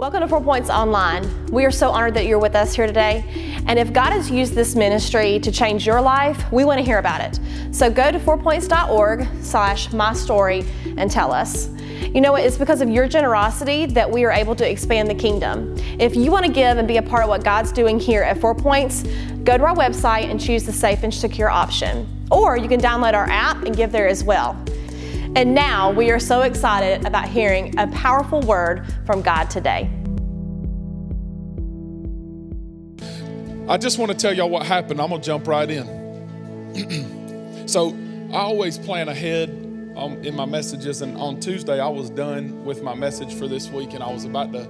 Welcome to 4 Points Online. We are so honored that you're with us here today. And if God has used this ministry to change your life, we want to hear about it. So go to 4points.org/mystory and tell us. You know what? It's because of your generosity that we are able to expand the kingdom. If you want to give and be a part of what God's doing here at 4 Points, go to our website and choose the safe and secure option. Or you can download our app and give there as well. And now we are so excited about hearing a powerful word from God today. I just want to tell y'all what happened. I'm going to jump right in. So I always plan ahead in my messages. And on Tuesday, I was done with my message for this week. And I was about to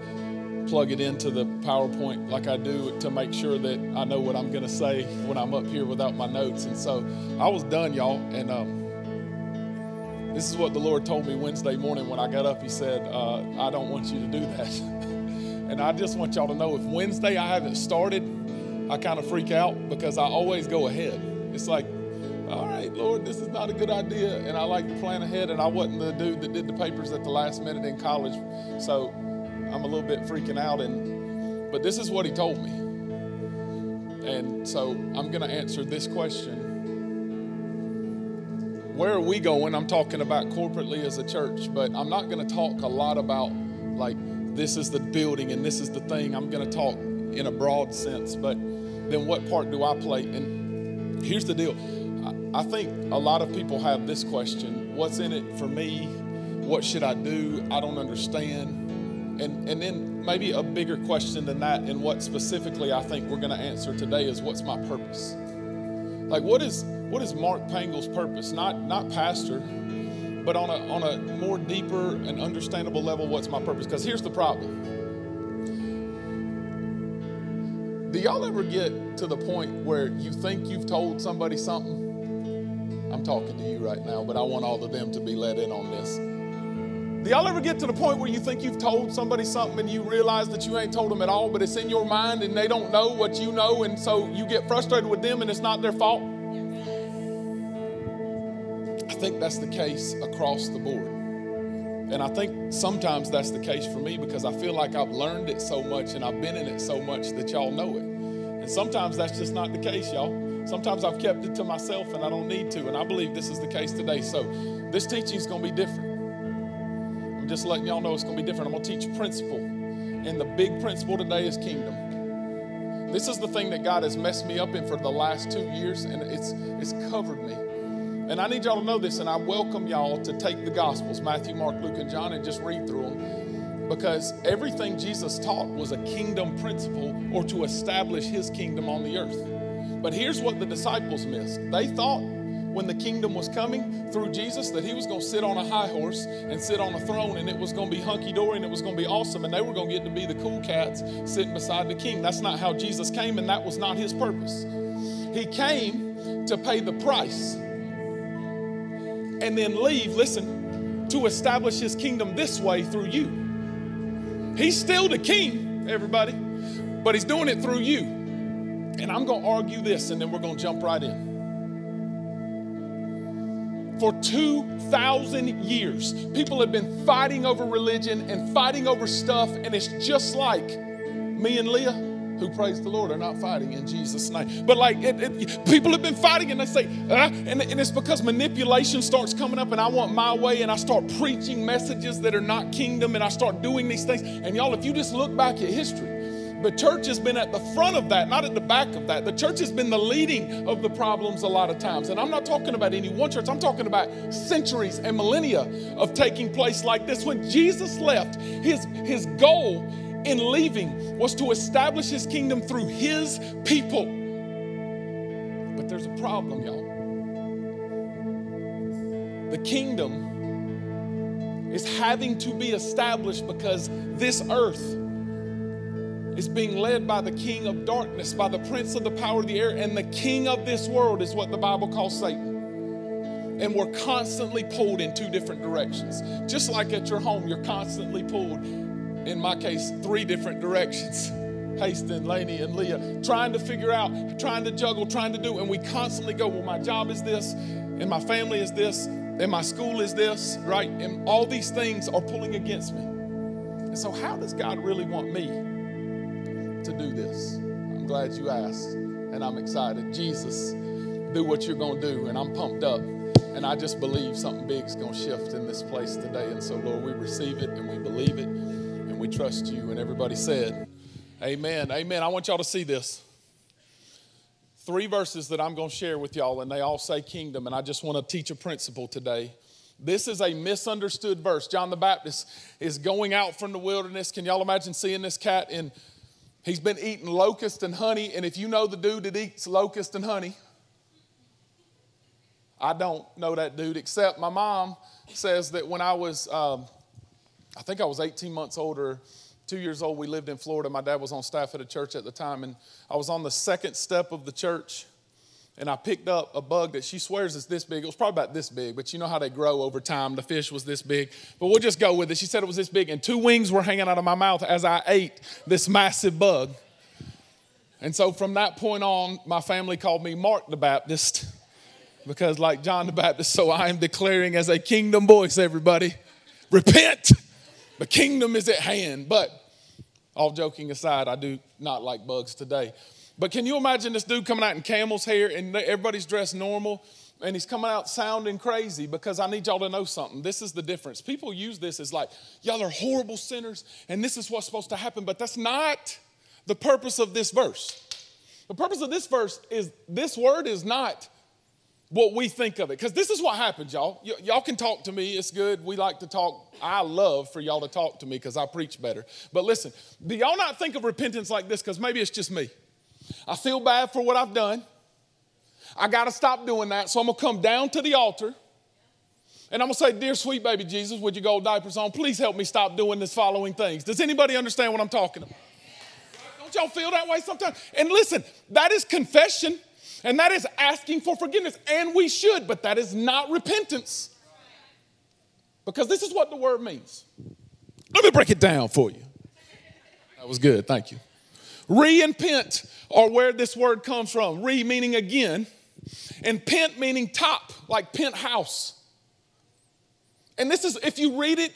plug it into the PowerPoint like I do to make sure that I know what I'm going to say when I'm up here without my notes. And so I was done, y'all. And this is what the Lord told me Wednesday morning when I got up. He said, I don't want you to do that. And I just want y'all to know if Wednesday I haven't started, I kind of freak out because I always go ahead. It's like, all right, Lord, this is not a good idea. And I like to plan ahead. And I wasn't the dude that did the papers at the last minute in college. So I'm a little bit freaking out. But this is what he told me. And so I'm going to answer this question. Where are we going? I'm talking about corporately as a church, but I'm not going to talk a lot about like this is the building and this is the thing. I'm going to talk in a broad sense, but then what part do I play? And here's the deal. I think a lot of people have this question. What's in it for me? What should I do? I don't understand. And then maybe a bigger question than that, and what specifically I think we're going to answer today is what's my purpose? Like what is Mark Pangle's purpose? Not pastor, but on a more deeper and understandable level, what's my purpose? Because here's the problem. Do y'all ever get to the point where you think you've told somebody something? I'm talking to you right now, but I want all of them to be let in on this. Do y'all ever get to the point where you think you've told somebody something and you realize that you ain't told them at all, but it's in your mind and they don't know what you know, and so you get frustrated with them and it's not their fault? I think that's the case across the board. And I think sometimes that's the case for me because I feel like I've learned it so much and I've been in it so much that y'all know it. And sometimes that's just not the case, y'all. Sometimes I've kept it to myself and I don't need to. And I believe this is the case today. So this teaching is going to be different. Just letting y'all know it's going to be different. I'm going to teach principle. And the big principle today is kingdom. This is the thing that God has messed me up in for the last 2 years, and it's covered me. And I need y'all to know this, and I welcome y'all to take the Gospels, Matthew, Mark, Luke, and John, and just read through them. Because everything Jesus taught was a kingdom principle or to establish his kingdom on the earth. But here's what the disciples missed. They thought when the kingdom was coming through Jesus that he was going to sit on a high horse and sit on a throne, and it was going to be hunky-dory and it was going to be awesome, and they were going to get to be the cool cats sitting beside the king. That's not how Jesus came, and that was not his purpose. He came to pay the price and then leave, listen, to establish his kingdom this way through you. He's still the king, everybody, but he's doing it through you. And I'm going to argue this, and then we're going to jump right in. For 2,000 years, people have been fighting over religion and fighting over stuff, and it's just like me and Leah, who praise the Lord, are not fighting in Jesus' name. But like, people have been fighting, and they say, and it's because manipulation starts coming up, and I want my way, and I start preaching messages that are not kingdom, and I start doing these things. And y'all, if you just look back at history, the church has been at the front of that, not at the back of that. The church has been the leading of the problems a lot of times. And I'm not talking about any one church. I'm talking about centuries and millennia of taking place like this. When Jesus left, his goal in leaving was to establish his kingdom through his people. But there's a problem, y'all. The kingdom is having to be established because this earth is being led by the king of darkness, by the prince of the power of the air, and the king of this world is what the Bible calls Satan. And we're constantly pulled in two different directions. Just like at your home, you're constantly pulled, in my case, three different directions. Hayson, Lainey, and Leah, trying to figure out, trying to juggle, trying to do, and we constantly go, well, my job is this, and my family is this, and my school is this, right? And all these things are pulling against me. And so how does God really want me to do this? I'm glad you asked, and I'm excited. Jesus, do what you're going to do, and I'm pumped up. And I just believe something big is going to shift in this place today. And so, Lord, we receive it, and we believe it, and we trust you. And everybody said, amen, amen. I want y'all to see this. 3 verses that I'm going to share with y'all, and they all say kingdom, and I just want to teach a principle today. This is a misunderstood verse. John the Baptist is going out from the wilderness. Can y'all imagine seeing this cat? And he's been eating locust and honey, and if you know the dude that eats locust and honey, I don't know that dude, except my mom says that when I was, I think I was 18 months old or 2 years old, we lived in Florida. My dad was on staff at a church at the time, and I was on the second step of the church, and I picked up a bug that she swears is this big. It was probably about this big, but you know how they grow over time. The fish was this big, but we'll just go with it. She said it was this big, and 2 wings were hanging out of my mouth as I ate this massive bug. And so from that point on, my family called me Mark the Baptist. Because like John the Baptist, so I am declaring as a kingdom voice, everybody, repent, the kingdom is at hand. But all joking aside, I do not like bugs today. But can you imagine this dude coming out in camel's hair and everybody's dressed normal and he's coming out sounding crazy? Because I need y'all to know something. This is the difference. People use this as like, y'all are horrible sinners and this is what's supposed to happen. But that's not the purpose of this verse. The purpose of this verse is this word is not what we think of it. Because this is what happens, y'all. Y'all can talk to me. It's good. We like to talk. I love for y'all to talk to me because I preach better. But listen, do y'all not think of repentance like this? Because maybe it's just me. I feel bad for what I've done. I got to stop doing that. So I'm going to come down to the altar. And I'm going to say, dear sweet baby Jesus, with your gold diapers on, please help me stop doing this following things. Does anybody understand what I'm talking about? Don't y'all feel that way sometimes? And listen, that is confession. And that is asking for forgiveness, and we should, but that is not repentance. Because this is what the word means. Let me break it down for you. That was good, thank you. Re and pent are where this word comes from. Re meaning again, and pent meaning top, like penthouse. And this is, if you read it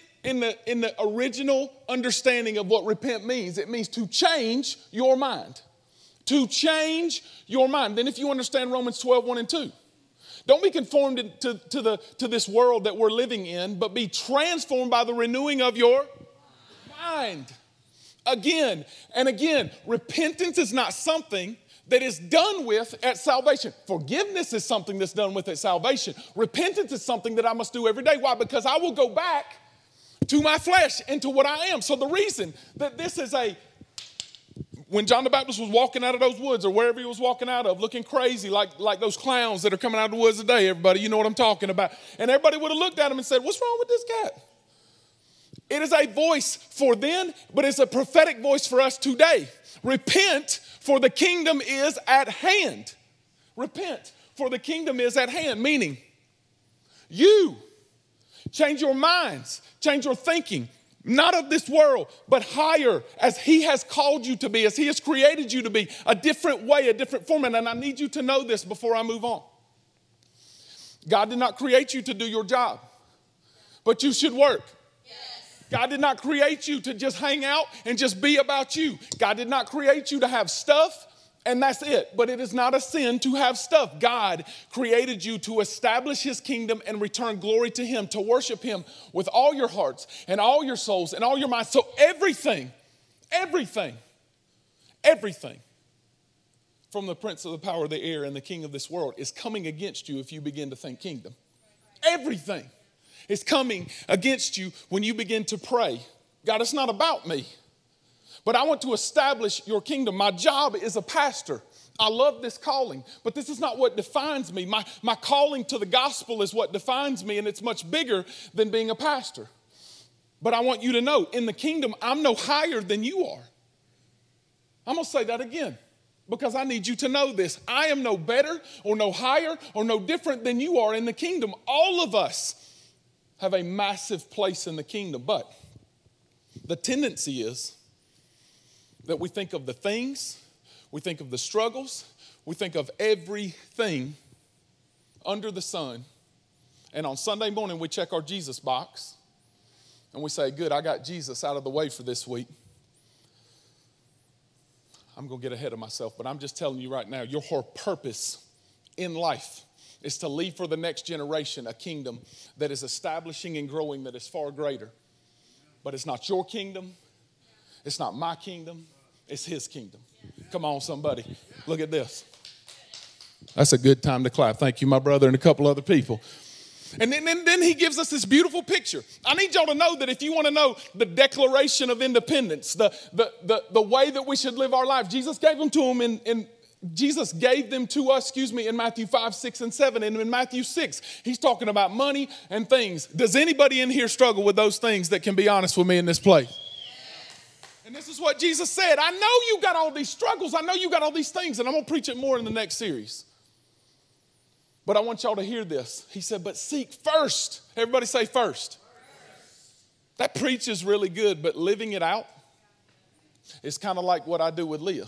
in the original understanding of what repent means, it means to change your mind. To change your mind. Then if you understand Romans 12, 1 and 2. Don't be conformed to this world that we're living in, but be transformed by the renewing of your mind. Again and again, repentance is not something that is done with at salvation. Forgiveness is something that's done with at salvation. Repentance is something that I must do every day. Why? Because I will go back to my flesh and to what I am. So the reason that this is a when John the Baptist was walking out of those woods or wherever he was walking out of, looking crazy like those clowns that are coming out of the woods today, everybody, you know what I'm talking about. And everybody would have looked at him and said, what's wrong with this cat? It is a voice for then, but it's a prophetic voice for us today. Repent, for the kingdom is at hand. Repent, for the kingdom is at hand, meaning you change your minds, change your thinking, not of this world, but higher as he has called you to be, as he has created you to be, a different way, a different form. And I need you to know this before I move on. God did not create you to do your job, but you should work. Yes. God did not create you to just hang out and just be about you. God did not create you to have stuff and that's it. But it is not a sin to have stuff. God created you to establish his kingdom and return glory to him, to worship him with all your hearts and all your souls and all your minds. So everything from the prince of the power of the air and the king of this world is coming against you if you begin to think kingdom. Everything is coming against you when you begin to pray, God, it's not about me. But I want to establish your kingdom. My job is a pastor. I love this calling, but this is not what defines me. My calling to the gospel is what defines me, and it's much bigger than being a pastor. But I want you to know, in the kingdom, I'm no higher than you are. I'm going to say that again, because I need you to know this. I am no better or no higher or no different than you are in the kingdom. All of us have a massive place in the kingdom, but the tendency is that we think of the things, we think of the struggles, we think of everything under the sun. And on Sunday morning, we check our Jesus box and we say, good, I got Jesus out of the way for this week. I'm going to get ahead of myself, but I'm just telling you right now, your whole purpose in life is to leave for the next generation a kingdom that is establishing and growing, that is far greater. But it's not your kingdom. It's not my kingdom. It's his kingdom. Come on, somebody. Look at this. That's a good time to clap. Thank you, my brother, and a couple other people. And then he gives us this beautiful picture. I need y'all to know that if you want to know the Declaration of Independence, the way that we should live our life, Jesus gave them to us, in Matthew 5, 6, and 7. And in Matthew 6, he's talking about money and things. Does anybody in here struggle with those things that can be honest with me in this place? And this is what Jesus said. I know you got all these struggles. I know you got all these things. And I'm going to preach it more in the next series. But I want y'all to hear this. He said, but seek first. Everybody say first. That preach is really good, but living it out is kind of like what I do with Leah.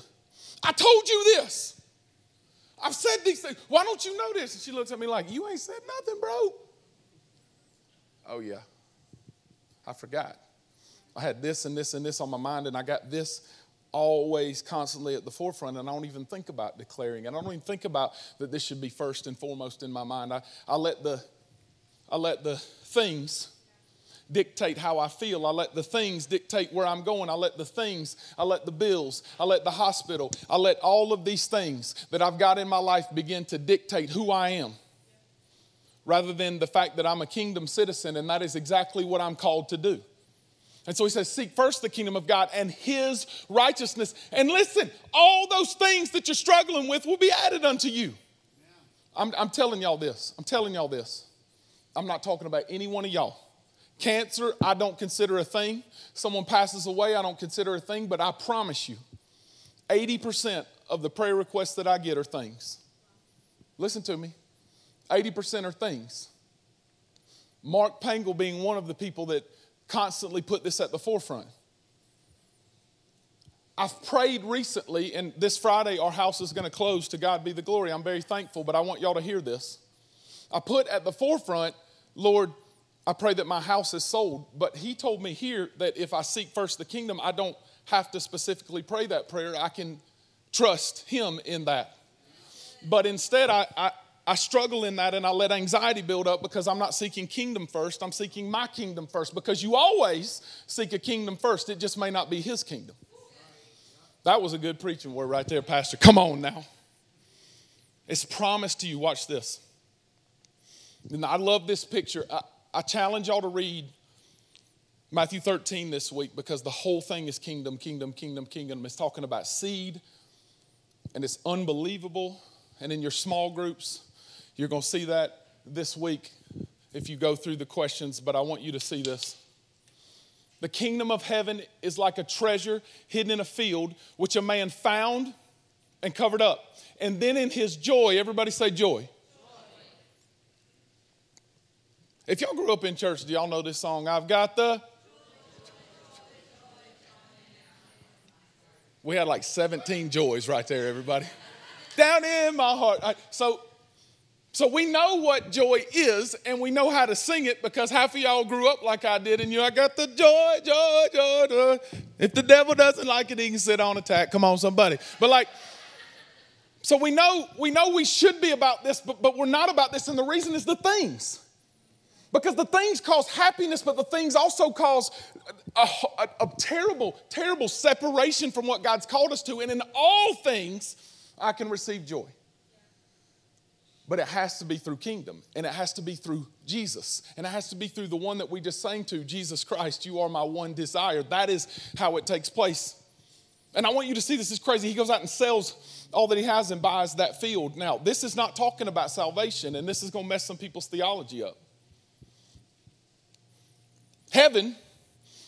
I told you this. I've said these things. Why don't you know this? And she looks at me like, you ain't said nothing, bro. Oh, yeah. I forgot. I had this and this and this on my mind, and I got this always constantly at the forefront, and I don't even think about declaring. I don't even think about that this should be first and foremost in my mind. I let the things dictate how I feel. I let the things dictate where I'm going. I let the bills, I let the hospital, I let all of these things that I've got in my life begin to dictate who I am, rather than the fact that I'm a kingdom citizen, and that is exactly what I'm called to do. And so he says, seek first the kingdom of God and his righteousness. And listen, all those things that you're struggling with will be added unto you. Yeah. I'm telling y'all this. I'm not talking about any one of y'all. Cancer, I don't consider a thing. Someone passes away, I don't consider a thing. But I promise you, 80% of the prayer requests that I get are things. Listen to me. 80% are things. Mark Pangle being one of the people that constantly put this at the forefront. I've prayed recently, and this Friday our house is going to close. To God be the glory. I'm very thankful, but I want y'all to hear this. I put at the forefront, Lord, I pray that my house is sold. But he told me here that if I seek first the kingdom, I don't have to specifically pray that prayer. I can trust him in that. But instead, I struggle in that, and I let anxiety build up because I'm not seeking kingdom first. I'm seeking my kingdom first, because you always seek a kingdom first. It just may not be his kingdom. That was a good preaching word right there, Pastor. Come on now. It's promised to you. Watch this. And I love this picture. I challenge y'all to read Matthew 13 this week, because the whole thing is kingdom, kingdom, kingdom, kingdom. It's talking about seed, and it's unbelievable. And in your small groups, you're going to see that this week if you go through the questions, but I want you to see this. The kingdom of heaven is like a treasure hidden in a field, which a man found and covered up. And then in his joy, everybody say joy. Joy. If y'all grew up in church, do y'all know this song? I've got the... We had like 17 joys right there, everybody. Down in my heart. So we know what joy is, and we know how to sing it, because half of y'all grew up like I did, and I got the joy, joy, joy, joy. If the devil doesn't like it, he can sit on attack. Come on, somebody. But so we know we should be about this, but we're not about this. And the reason is the things. Because the things cause happiness, but the things also cause a terrible, terrible separation from what God's called us to. And in all things, I can receive joy. But it has to be through kingdom, and it has to be through Jesus, and it has to be through the one that we just sang to, Jesus Christ, you are my one desire. That is how it takes place. And I want you to see this is crazy. He goes out and sells all that he has and buys that field. Now, this is not talking about salvation, and this is going to mess some people's theology up. Heaven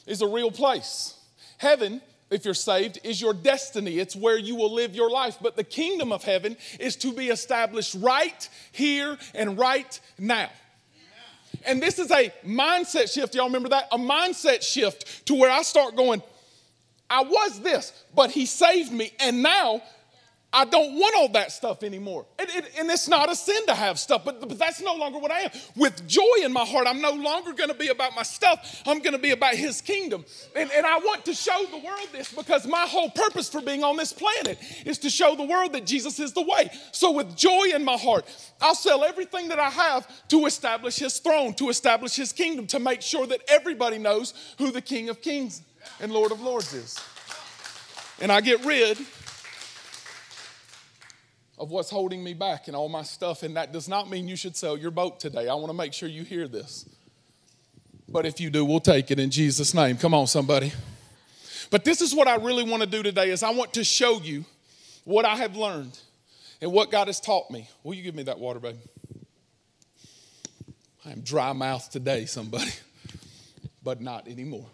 is a real place. Heaven, if you're saved, is your destiny. It's where you will live your life. But the kingdom of heaven is to be established right here and right now. Yeah. And this is a mindset shift. Y'all remember that? A mindset shift to where I start going, I was this, but he saved me. And now I don't want all that stuff anymore. And it's not a sin to have stuff, but that's no longer what I am. With joy in my heart, I'm no longer going to be about my stuff. I'm going to be about his kingdom. And I want to show the world this because my whole purpose for being on this planet is to show the world that Jesus is the way. So with joy in my heart, I'll sell everything that I have to establish his throne, to establish his kingdom, to make sure that everybody knows who the King of Kings and Lord of Lords is. And I get rid of what's holding me back and all my stuff. And that does not mean you should sell your boat today. I want to make sure you hear this. But if you do, we'll take it in Jesus' name. Come on, somebody. But this is what I really want to do today is I want to show you what I have learned and what God has taught me. Will you give me that water, baby? I am dry-mouthed today, somebody, but not anymore.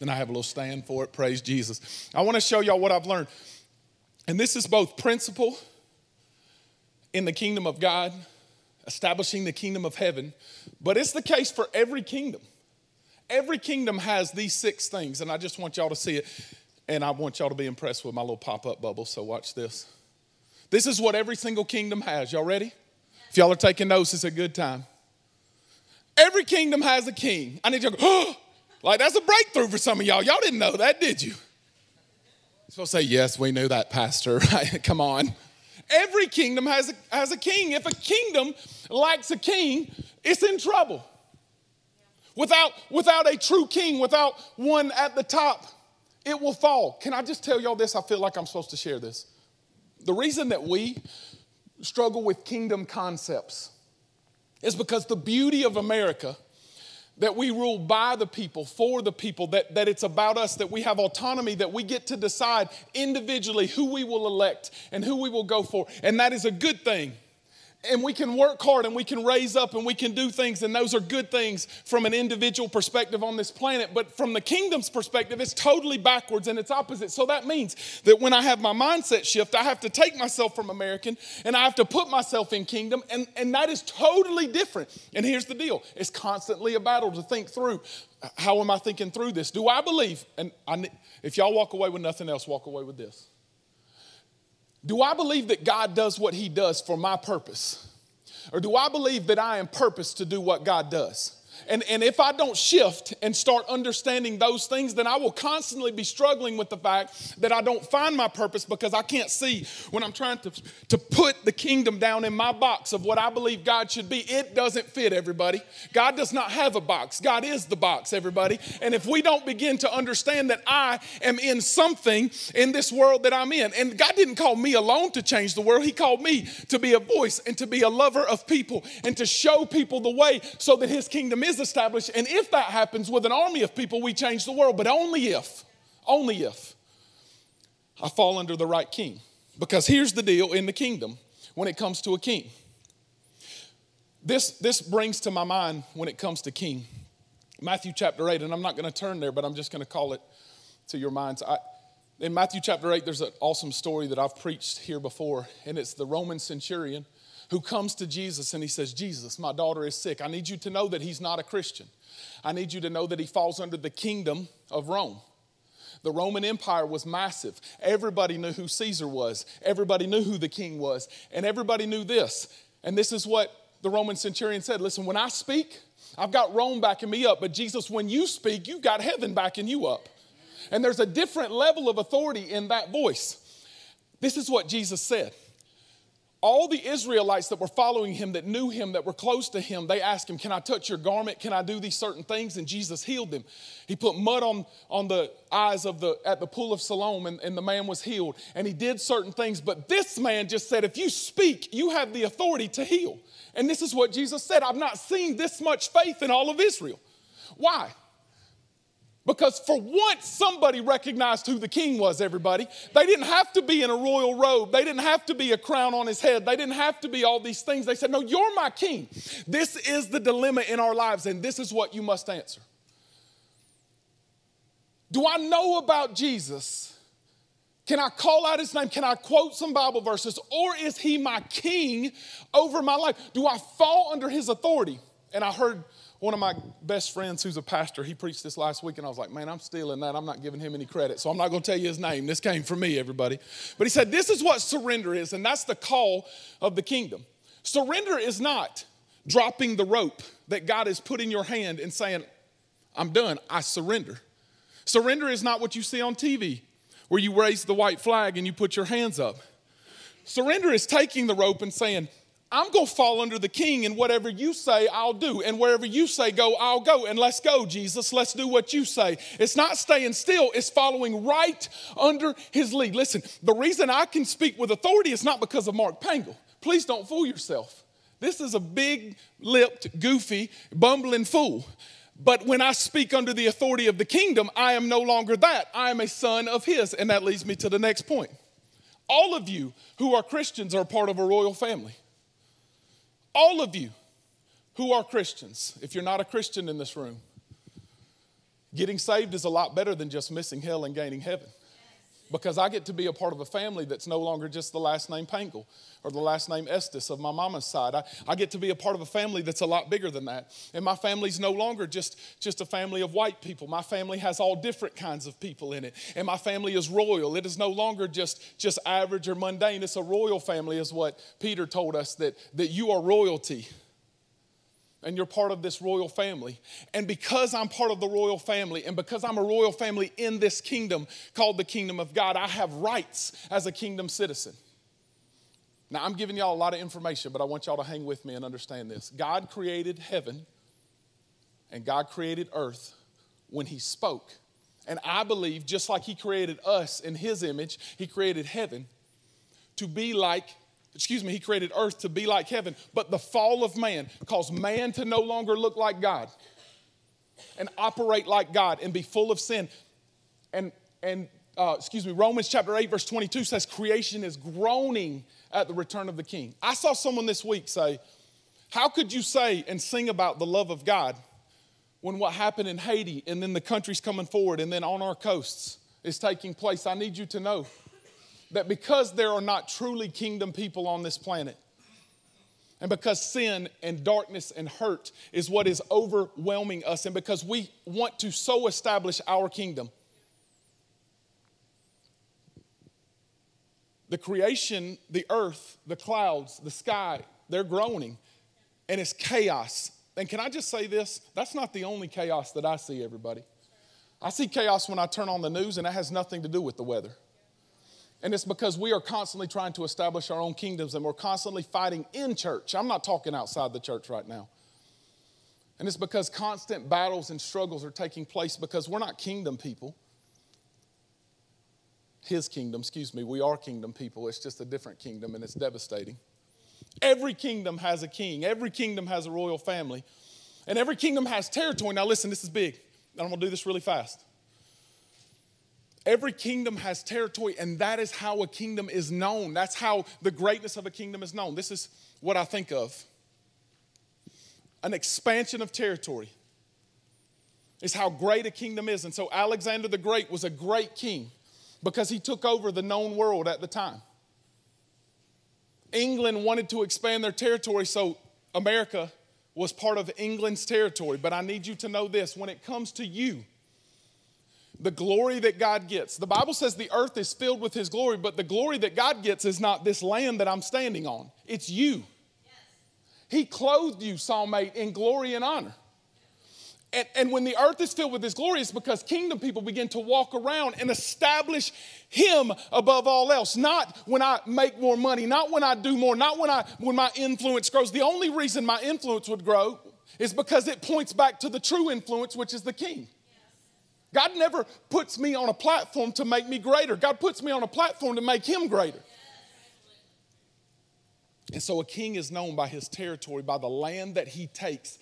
Then I have a little stand for it. Praise Jesus. I want to show y'all what I've learned. And this is both principle in the kingdom of God, establishing the kingdom of heaven, but it's the case for every kingdom. Every kingdom has these six things, and I just want y'all to see it, and I want y'all to be impressed with my little pop-up bubble, so watch this. This is what every single kingdom has. Y'all ready? If y'all are taking notes, it's a good time. Every kingdom has a king. I need y'all to go, oh! Like, that's a breakthrough for some of y'all. Y'all didn't know that, did you? You're supposed to say, yes, we knew that, Pastor. Come on. Every kingdom has a king. If a kingdom lacks a king, it's in trouble. Without a true king, without one at the top, it will fall. Can I just tell y'all this? I feel like I'm supposed to share this. The reason that we struggle with kingdom concepts is because the beauty of America, that we rule by the people, for the people, that it's about us, that we have autonomy, that we get to decide individually who we will elect and who we will go for. And that is a good thing. And we can work hard and we can raise up and we can do things, and those are good things from an individual perspective on this planet. But from the kingdom's perspective, it's totally backwards and it's opposite. So that means that when I have my mindset shift, I have to take myself from American and I have to put myself in kingdom, and that is totally different. And here's the deal. It's constantly a battle to think through. How am I thinking through this? Do I believe? And if y'all walk away with nothing else, walk away with this. Do I believe that God does what he does for my purpose? Or do I believe that I am purposed to do what God does? And if I don't shift and start understanding those things, then I will constantly be struggling with the fact that I don't find my purpose because I can't see when I'm trying to put the kingdom down in my box of what I believe God should be. It doesn't fit, everybody. God does not have a box. God is the box, everybody. And if we don't begin to understand that I am in something in this world that I'm in, and God didn't call me alone to change the world. He called me to be a voice and to be a lover of people and to show people the way so that his kingdom is established. And if that happens with an army of people, we change the world. But only if I fall under the right king. Because here's the deal in the kingdom when it comes to a king. This brings to my mind when it comes to king. Matthew chapter 8, and I'm not going to turn there, but I'm just going to call it to your minds. In Matthew chapter 8, there's an awesome story that I've preached here before, and it's the Roman centurion who comes to Jesus and he says, Jesus, my daughter is sick. I need you to know that he's not a Christian. I need you to know that he falls under the kingdom of Rome. The Roman Empire was massive. Everybody knew who Caesar was. Everybody knew who the king was. And everybody knew this. And this is what the Roman centurion said. Listen, when I speak, I've got Rome backing me up. But Jesus, when you speak, you've got heaven backing you up. And there's a different level of authority in that voice. This is what Jesus said. All the Israelites that were following him, that knew him, that were close to him, they asked him, can I touch your garment? Can I do these certain things? And Jesus healed them. He put mud on the eyes at the pool of Siloam, and the man was healed. And he did certain things. But this man just said, if you speak, you have the authority to heal. And this is what Jesus said. I've not seen this much faith in all of Israel. Why? Because for once, somebody recognized who the king was, everybody. They didn't have to be in a royal robe. They didn't have to be a crown on his head. They didn't have to be all these things. They said, no, you're my king. This is the dilemma in our lives, and this is what you must answer. Do I know about Jesus? Can I call out his name? Can I quote some Bible verses? Or is he my king over my life? Do I fall under his authority? And I heard One of my best friends who's a pastor, he preached this last week, and I was like, man, I'm stealing that. I'm not giving him any credit, so I'm not going to tell you his name. This came from me, everybody. But he said, this is what surrender is, and that's the call of the kingdom. Surrender is not dropping the rope that God has put in your hand and saying, I'm done, I surrender. Surrender is not what you see on TV, where you raise the white flag and you put your hands up. Surrender is taking the rope and saying, I'm going to fall under the king, and whatever you say, I'll do. And wherever you say go, I'll go. And let's go, Jesus. Let's do what you say. It's not staying still. It's following right under his lead. Listen, the reason I can speak with authority is not because of Mark Pangle. Please don't fool yourself. This is a big-lipped, goofy, bumbling fool. But when I speak under the authority of the kingdom, I am no longer that. I am a son of his. And that leads me to the next point. All of you who are Christians are part of a royal family. All of you who are Christians, if you're not a Christian in this room, getting saved is a lot better than just missing hell and gaining heaven. Because I get to be a part of a family that's no longer just the last name Pangle or the last name Estes of my mama's side. I get to be a part of a family that's a lot bigger than that. And my family's no longer just a family of white people. My family has all different kinds of people in it. And my family is royal. It is no longer just average or mundane. It's a royal family, is what Peter told us, that you are royalty. And you're part of this royal family. And because I'm part of the royal family, and because I'm a royal family in this kingdom called the kingdom of God, I have rights as a kingdom citizen. Now, I'm giving y'all a lot of information, but I want y'all to hang with me and understand this. God created heaven and God created earth when he spoke. And I believe, just like he created us in his image, he created heaven to be like he created earth to be like heaven, but the fall of man caused man to no longer look like God and operate like God and be full of sin. And Romans chapter 8, verse 22 says creation is groaning at the return of the king. I saw someone this week say, how could you say and sing about the love of God when what happened in Haiti and then the country's coming forward and then on our coasts is taking place? I need you to know that because there are not truly kingdom people on this planet, and because sin and darkness and hurt is what is overwhelming us, and because we want to so establish our kingdom, the creation, the earth, the clouds, the sky, they're groaning, and it's chaos. And can I just say this? That's not the only chaos that I see, everybody. I see chaos when I turn on the news, and that has nothing to do with the weather. And it's because we are constantly trying to establish our own kingdoms, and we're constantly fighting in church. I'm not talking outside the church right now. And it's because constant battles and struggles are taking place because we're not kingdom people. His kingdom, we are kingdom people. It's just a different kingdom, and it's devastating. Every kingdom has a king. Every kingdom has a royal family. And every kingdom has territory. Now listen, this is big. And I'm going to do this really fast. Every kingdom has territory, and that is how a kingdom is known. That's how the greatness of a kingdom is known. This is what I think of. An expansion of territory is how great a kingdom is. And so Alexander the Great was a great king because he took over the known world at the time. England wanted to expand their territory, so America was part of England's territory. But I need you to know this. When it comes to you, the glory that God gets. The Bible says the earth is filled with his glory, but the glory that God gets is not this land that I'm standing on. It's you. Yes. He clothed you, Psalm 8, in glory and honor. And when the earth is filled with his glory, it's because kingdom people begin to walk around and establish him above all else. Not when I make more money, not when I do more, not when my influence grows. The only reason my influence would grow is because it points back to the true influence, which is the king. God never puts me on a platform to make me greater. God puts me on a platform to make him greater. And so a king is known by his territory, by the land that he takes.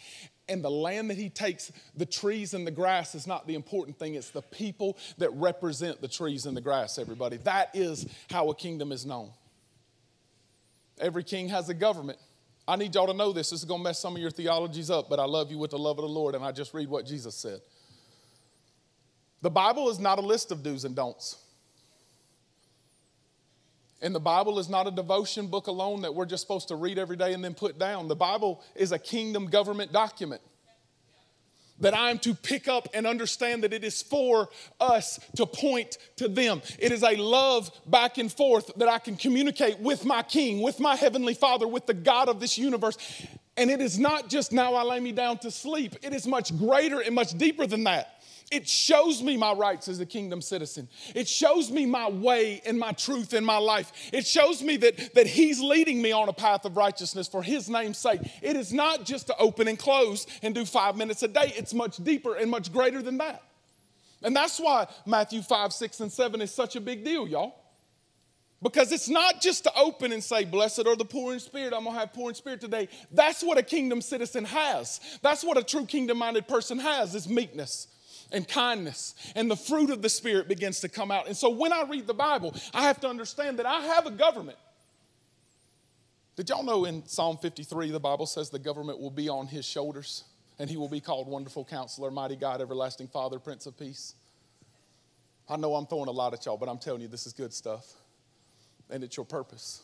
And the land that he takes, the trees and the grass is not the important thing. It's the people that represent the trees and the grass, everybody. That is how a kingdom is known. Every king has a government. I need y'all to know this. This is going to mess some of your theologies up, but I love you with the love of the Lord, and I just read what Jesus said. The Bible is not a list of do's and don'ts. And the Bible is not a devotion book alone that we're just supposed to read every day and then put down. The Bible is a kingdom government document. that I am to pick up and understand that it is for us to point to them. It is a love back and forth that I can communicate with my King, with my Heavenly Father, with the God of this universe. And it is not just now I lay me down to sleep. It is much greater and much deeper than that. It shows me my rights as a kingdom citizen. It shows me my way and my truth in my life. It shows me that he's leading me on a path of righteousness for his name's sake. It is not just to open and close and do 5 minutes a day. It's much deeper and much greater than that. And that's why Matthew 5, 6, and 7 is such a big deal, y'all. Because it's not just to open and say, blessed are the poor in spirit. I'm going to have poor in spirit today. That's what a kingdom citizen has. That's what a true kingdom-minded person has, is meekness and kindness, and the fruit of the Spirit begins to come out. And so when I read the Bible, I have to understand that I have a government. Did y'all know in Psalm 53, the Bible says the government will be on his shoulders, and he will be called Wonderful Counselor, Mighty God, Everlasting Father, Prince of Peace? I know I'm throwing a lot at y'all, but I'm telling you, this is good stuff, and it's your purpose.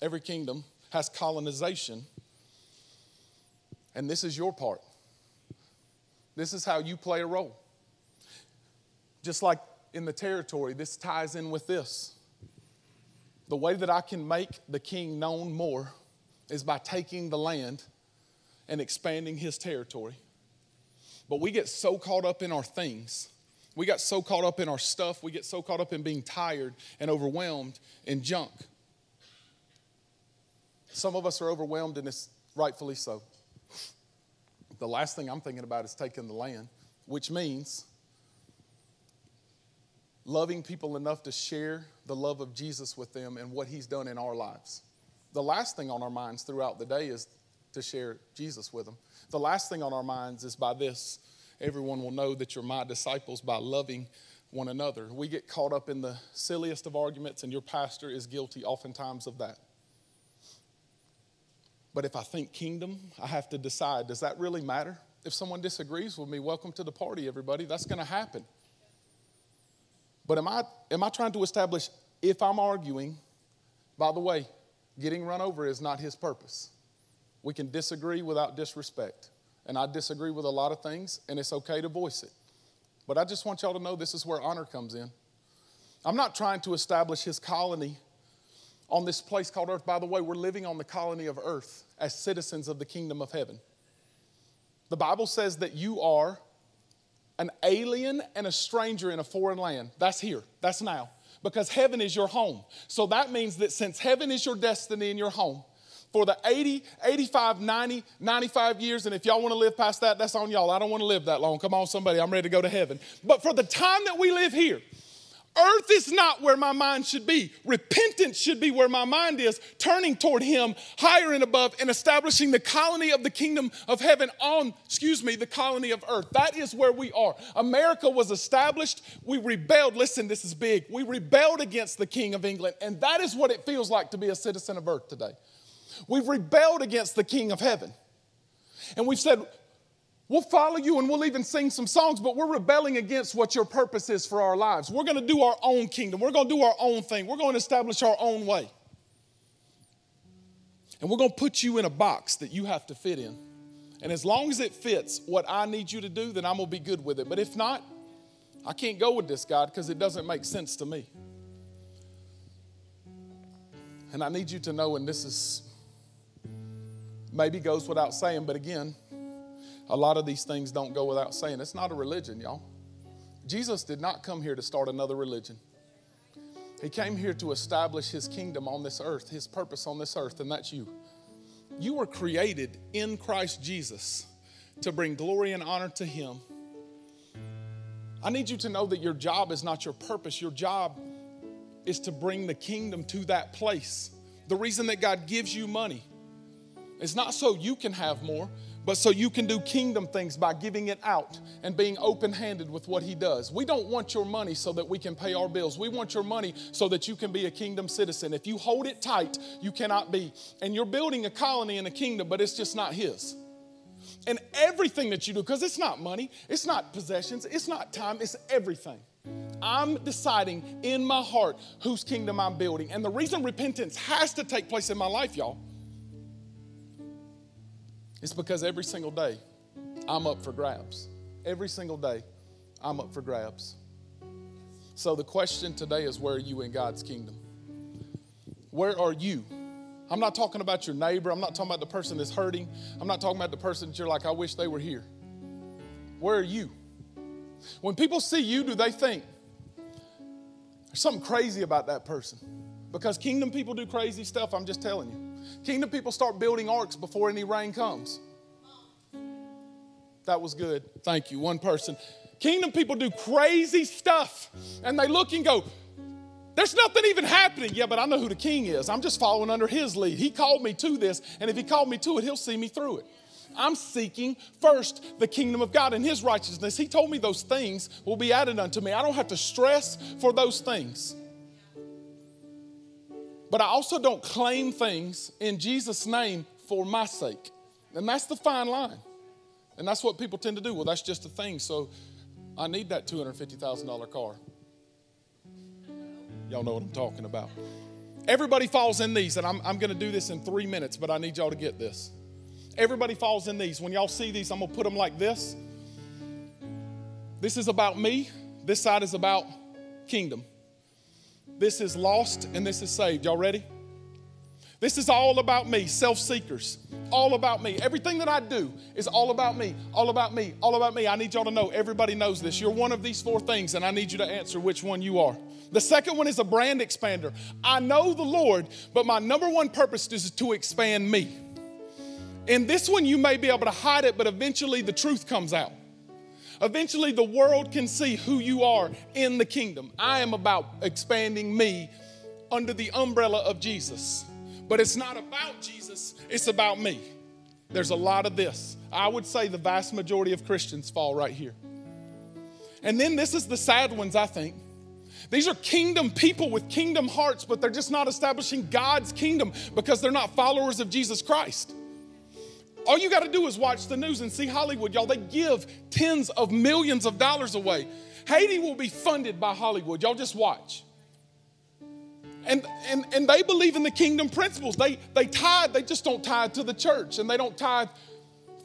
Every kingdom has colonization, and this is your part. This is how you play a role. Just like in the territory, this ties in with this. The way that I can make the King known more is by taking the land and expanding his territory. But we get so caught up in our things. We got so caught up in our stuff. We get so caught up in being tired and overwhelmed in junk. Some of us are overwhelmed, and it's rightfully so. The last thing I'm thinking about is taking the land, which means loving people enough to share the love of Jesus with them and what he's done in our lives. The last thing on our minds throughout the day is to share Jesus with them. The last thing on our minds is by this, everyone will know that you're my disciples by loving one another. We get caught up in the silliest of arguments, and your pastor is guilty oftentimes of that. But if I think kingdom, I have to decide, does that really matter? If someone disagrees with me, welcome to the party, everybody. That's going to happen. But am I trying to establish, if I'm arguing, by the way, getting run over is not his purpose. We can disagree without disrespect. And I disagree with a lot of things, and it's okay to voice it. But I just want y'all to know this is where honor comes in. I'm not trying to establish his colony on this place called earth. By the way, we're living on the colony of earth as citizens of the kingdom of heaven. The Bible says that you are an alien and a stranger in a foreign land. That's here. That's now. Because heaven is your home. So that means that since heaven is your destiny and your home, for the 80, 85, 90, 95 years, and if y'all want to live past that, that's on y'all. I don't want to live that long. Come on, somebody. I'm ready to go to heaven. But for the time that we live here, earth is not where my mind should be. Repentance should be where my mind is, turning toward him higher and above and establishing the colony of the kingdom of heaven on, the colony of earth. That is where we are. America was established. We rebelled. Listen, this is big. We rebelled against the King of England, and that is what it feels like to be a citizen of earth today. We've rebelled against the King of heaven, and we've said, we'll follow you and we'll even sing some songs, but we're rebelling against what your purpose is for our lives. We're going to do our own kingdom. We're going to do our own thing. We're going to establish our own way. And we're going to put you in a box that you have to fit in. And as long as it fits what I need you to do, then I'm going to be good with it. But if not, I can't go with this, God, because it doesn't make sense to me. And I need you to know, and this is maybe goes without saying, but again, a lot of these things don't go without saying. It's not a religion, y'all. Jesus did not come here to start another religion. He came here to establish his kingdom on this earth, his purpose on this earth, and that's you. You were created in Christ Jesus to bring glory and honor to him. I need you to know that your job is not your purpose. Your job is to bring the kingdom to that place. The reason that God gives you money is not so you can have more, but so you can do kingdom things by giving it out and being open-handed with what he does. We don't want your money so that we can pay our bills. We want your money so that you can be a kingdom citizen. If you hold it tight, you cannot be. And you're building a colony in a kingdom, but it's just not his. And everything that you do, because it's not money, it's not possessions, it's not time, it's everything. I'm deciding in my heart whose kingdom I'm building. And the reason repentance has to take place in my life, y'all, It's because every single day I'm up for grabs. Every single day I'm up for grabs. So the question today is, where are you in God's kingdom? Where are you? I'm not talking about your neighbor. I'm not talking about the person that's hurting. I'm not talking about the person that you're like, I wish they were here. Where are you? When people see you, do they think there's something crazy about that person? Because kingdom people do crazy stuff, I'm just telling you. Kingdom people start building arcs before any rain comes. That was good. Thank you. One person. Kingdom people do crazy stuff, and they look and go, there's nothing even happening. Yeah, but I know who the king is. I'm just following under his lead. He called me to this, and if he called me to it, he'll see me through it. I'm seeking first the kingdom of God and his righteousness. He told me those things will be added unto me. I don't have to stress for those things. But I also don't claim things in Jesus' name for my sake. And that's the fine line. And that's what people tend to do. Well, that's just a thing. So I need that $250,000 car. Y'all know what I'm talking about. Everybody falls in these, and I'm going to do this in 3 minutes, but I need y'all to get this. Everybody falls in these. When y'all see these, I'm going to put them like this. This is about me. This side is about kingdom. This is lost, and this is saved. Y'all ready? This is all about me, self-seekers, all about me. Everything that I do is all about me, all about me, all about me. I need y'all to know, everybody knows this. You're one of these four things, and I need you to answer which one you are. The second one is a brand expander. I know the Lord, but my number one purpose is to expand me. In this one, you may be able to hide it, but eventually the truth comes out. Eventually the world can see who you are in the kingdom. I am about expanding me under the umbrella of Jesus. But it's not about Jesus, it's about me. There's a lot of this. I would say the vast majority of Christians fall right here. And then this is the sad ones, I think. These are kingdom people with kingdom hearts, but they're just not establishing God's kingdom because they're not followers of Jesus Christ. All you got to do is watch the news and see Hollywood, y'all. They give tens of millions of dollars away. Haiti will be funded by Hollywood. Y'all just watch. And they believe in the kingdom principles. They tithe. They just don't tithe to the church, and they don't tithe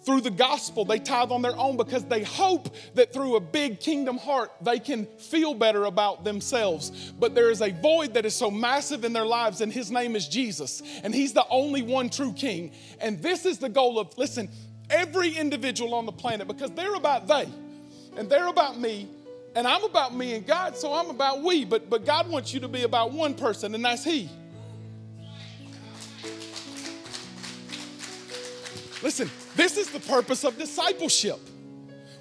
through the gospel. They tithe on their own because they hope that through a big kingdom heart, they can feel better about themselves. But there is a void that is so massive in their lives, and his name is Jesus. And he's the only one true king. And this is the goal of, listen, every individual on the planet, because they're about they, and they're about me, and I'm about me and God, so I'm about we. But God wants you to be about one person, and that's he. Listen, this is the purpose of discipleship.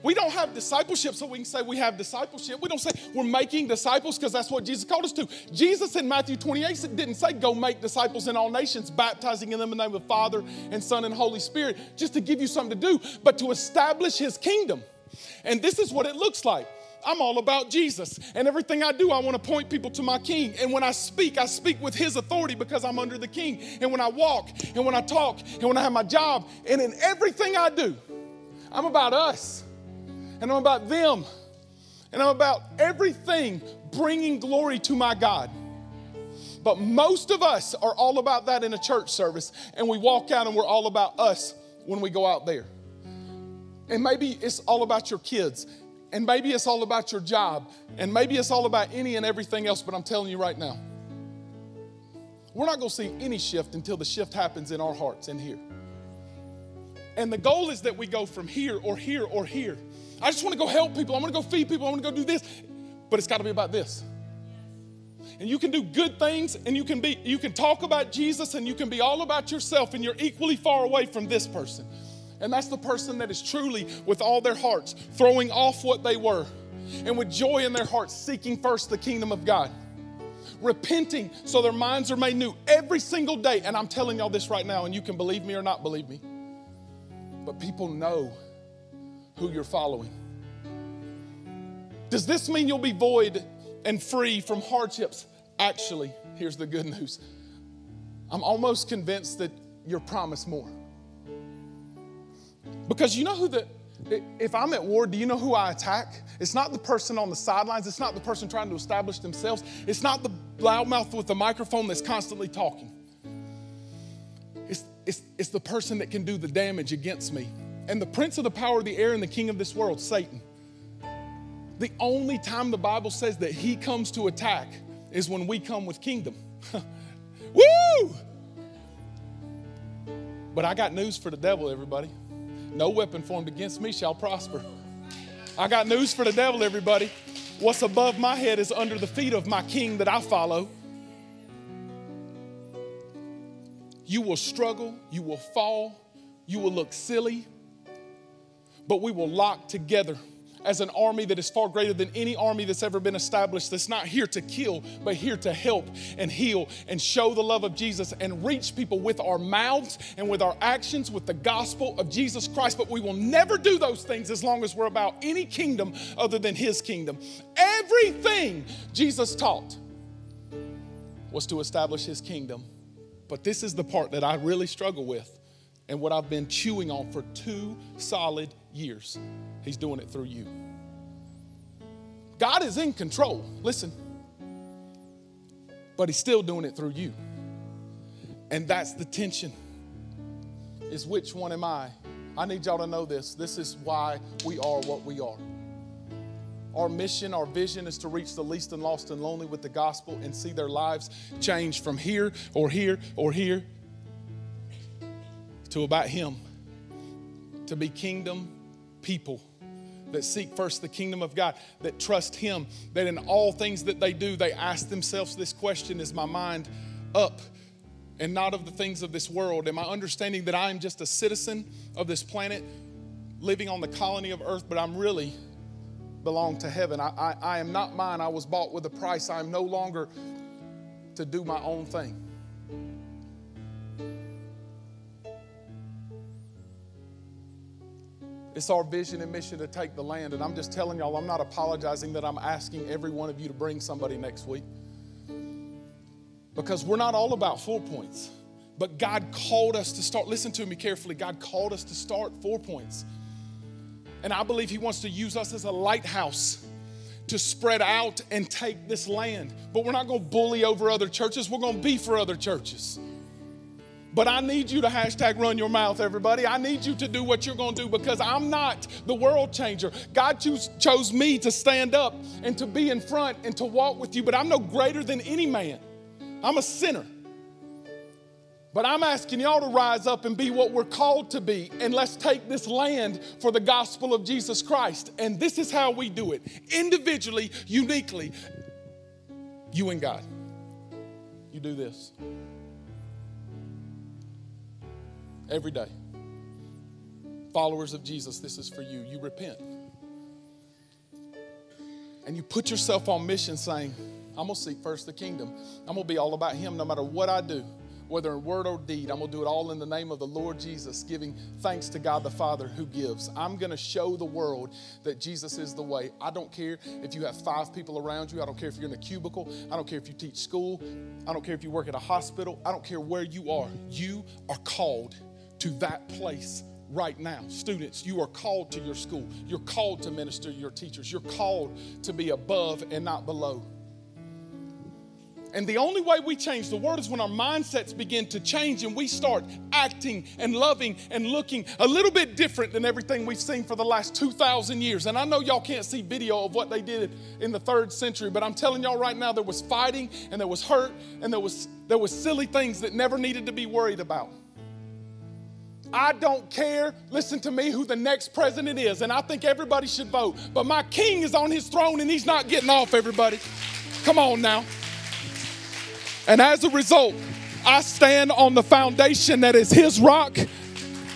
We don't have discipleship so we can say we have discipleship. We don't say we're making disciples because that's what Jesus called us to. Jesus in Matthew 28 didn't say go make disciples in all nations, baptizing in them in the name of the Father and Son and Holy Spirit, just to give you something to do, but to establish his kingdom. And this is what it looks like. I'm all about Jesus, and everything I do, I want to point people to my king. And when I speak with his authority because I'm under the king. And when I walk, and when I talk, and when I have my job, and in everything I do, I'm about us, and I'm about them, and I'm about everything bringing glory to my God. But most of us are all about that in a church service, and we walk out and we're all about us when we go out there. And maybe it's all about your kids. And maybe it's all about your job. And maybe it's all about any and everything else. But I'm telling you right now, we're not going to see any shift until the shift happens in our hearts and here. And the goal is that we go from here or here or here. I just want to go help people. I want to go feed people. I want to go do this. But it's got to be about this. And you can do good things, and you can talk about Jesus, and you can be all about yourself, and you're equally far away from this person. And that's the person that is truly, with all their hearts, throwing off what they were, and with joy in their hearts, seeking first the kingdom of God. Repenting so their minds are made new every single day. And I'm telling y'all this right now, and you can believe me or not believe me, but people know who you're following. Does this mean you'll be void and free from hardships? Actually, here's the good news. I'm almost convinced that you're promised more. Because you know if I'm at war, do you know who I attack? It's not the person on the sidelines. It's not the person trying to establish themselves. It's not the loudmouth with the microphone that's constantly talking. It's It's the person that can do the damage against me. And the prince of the power of the air and the king of this world, Satan. The only time the Bible says that he comes to attack is when we come with kingdom. Woo! But I got news for the devil, everybody. No weapon formed against me shall prosper. I got news for the devil, everybody. What's above my head is under the feet of my king that I follow. You will struggle, you will fall, you will look silly, but we will lock together as an army that is far greater than any army that's ever been established, that's not here to kill, but here to help and heal and show the love of Jesus and reach people with our mouths and with our actions with the gospel of Jesus Christ. But we will never do those things as long as we're about any kingdom other than his kingdom. Everything Jesus taught was to establish his kingdom. But this is the part that I really struggle with and what I've been chewing on for 2 solid years. He's doing it through you. God is in control, listen, but he's still doing it through you. And that's the tension, is which one am I? I need y'all to know this. This is why we are what we are. Our mission, our vision is to reach the least and lost and lonely with the gospel and see their lives change from here or here or here to about him, to be kingdom people that seek first the kingdom of God, that trust him, that in all things that they do, they ask themselves this question, is my mind up and not of the things of this world? Am I understanding that I am just a citizen of this planet living on the colony of earth, but I'm really belong to heaven. I am not mine. I was bought with a price. I am no longer to do my own thing. It's our vision and mission to take the land. And I'm just telling y'all, I'm not apologizing that I'm asking every one of you to bring somebody next week. Because we're not all about 4 points. But God called us to start. Listen to me carefully. God called us to start 4 points. And I believe he wants to use us as a lighthouse to spread out and take this land. But we're not going to bully over other churches. We're going to be for other churches. But I need you to #runyourmouth, everybody. I need you to do what you're going to do because I'm not the world changer. God chose me to stand up and to be in front and to walk with you. But I'm no greater than any man. I'm a sinner. But I'm asking y'all to rise up and be what we're called to be. And let's take this land for the gospel of Jesus Christ. And this is how we do it. Individually, uniquely, you and God. You do this. Every day. Followers of Jesus, this is for you. You repent. And you put yourself on mission saying, I'm going to seek first the kingdom. I'm going to be all about him no matter what I do. Whether in word or deed, I'm going to do it all in the name of the Lord Jesus, giving thanks to God the Father who gives. I'm going to show the world that Jesus is the way. I don't care if you have 5 people around you. I don't care if you're in a cubicle. I don't care if you teach school. I don't care if you work at a hospital. I don't care where you are. You are called to that place right now. Students, you are called to your school. You're called to minister to your teachers. You're called to be above and not below. And the only way we change the world is when our mindsets begin to change and we start acting and loving and looking a little bit different than everything we've seen for the last 2,000 years. And I know y'all can't see video of what they did in the 3rd century, but I'm telling y'all right now, there was fighting and there was hurt and there was silly things that never needed to be worried about. I don't care, listen to me, who the next president is. And I think everybody should vote. But my king is on his throne and he's not getting off, everybody. Come on now. And as a result, I stand on the foundation that is his rock,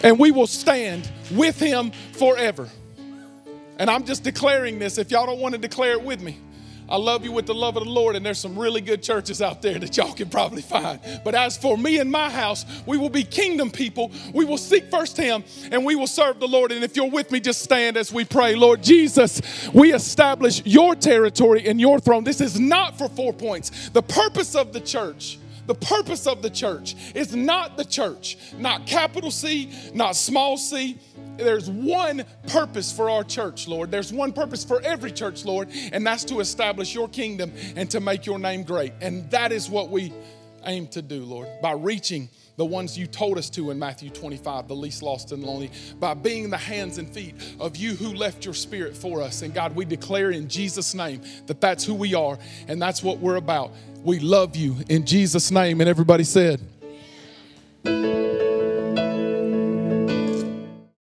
and we will stand with him forever. And I'm just declaring this. If y'all don't want to declare it with me, I love you with the love of the Lord, and there's some really good churches out there that y'all can probably find. But as for me and my house, we will be kingdom people. We will seek first him, and we will serve the Lord. And if you're with me, just stand as we pray. Lord Jesus, we establish your territory and your throne. This is not for 4 points. The purpose of the church is not the church, not capital C, not small c. There's one purpose for our church, Lord. There's one purpose for every church, Lord, and that's to establish your kingdom and to make your name great. And that is what we aim to do, Lord, by reaching the ones you told us to in Matthew 25, the least lost and lonely, by being the hands and feet of you who left your spirit for us. And God, we declare in Jesus' name that that's who we are and that's what we're about. We love you in Jesus' name. And everybody said...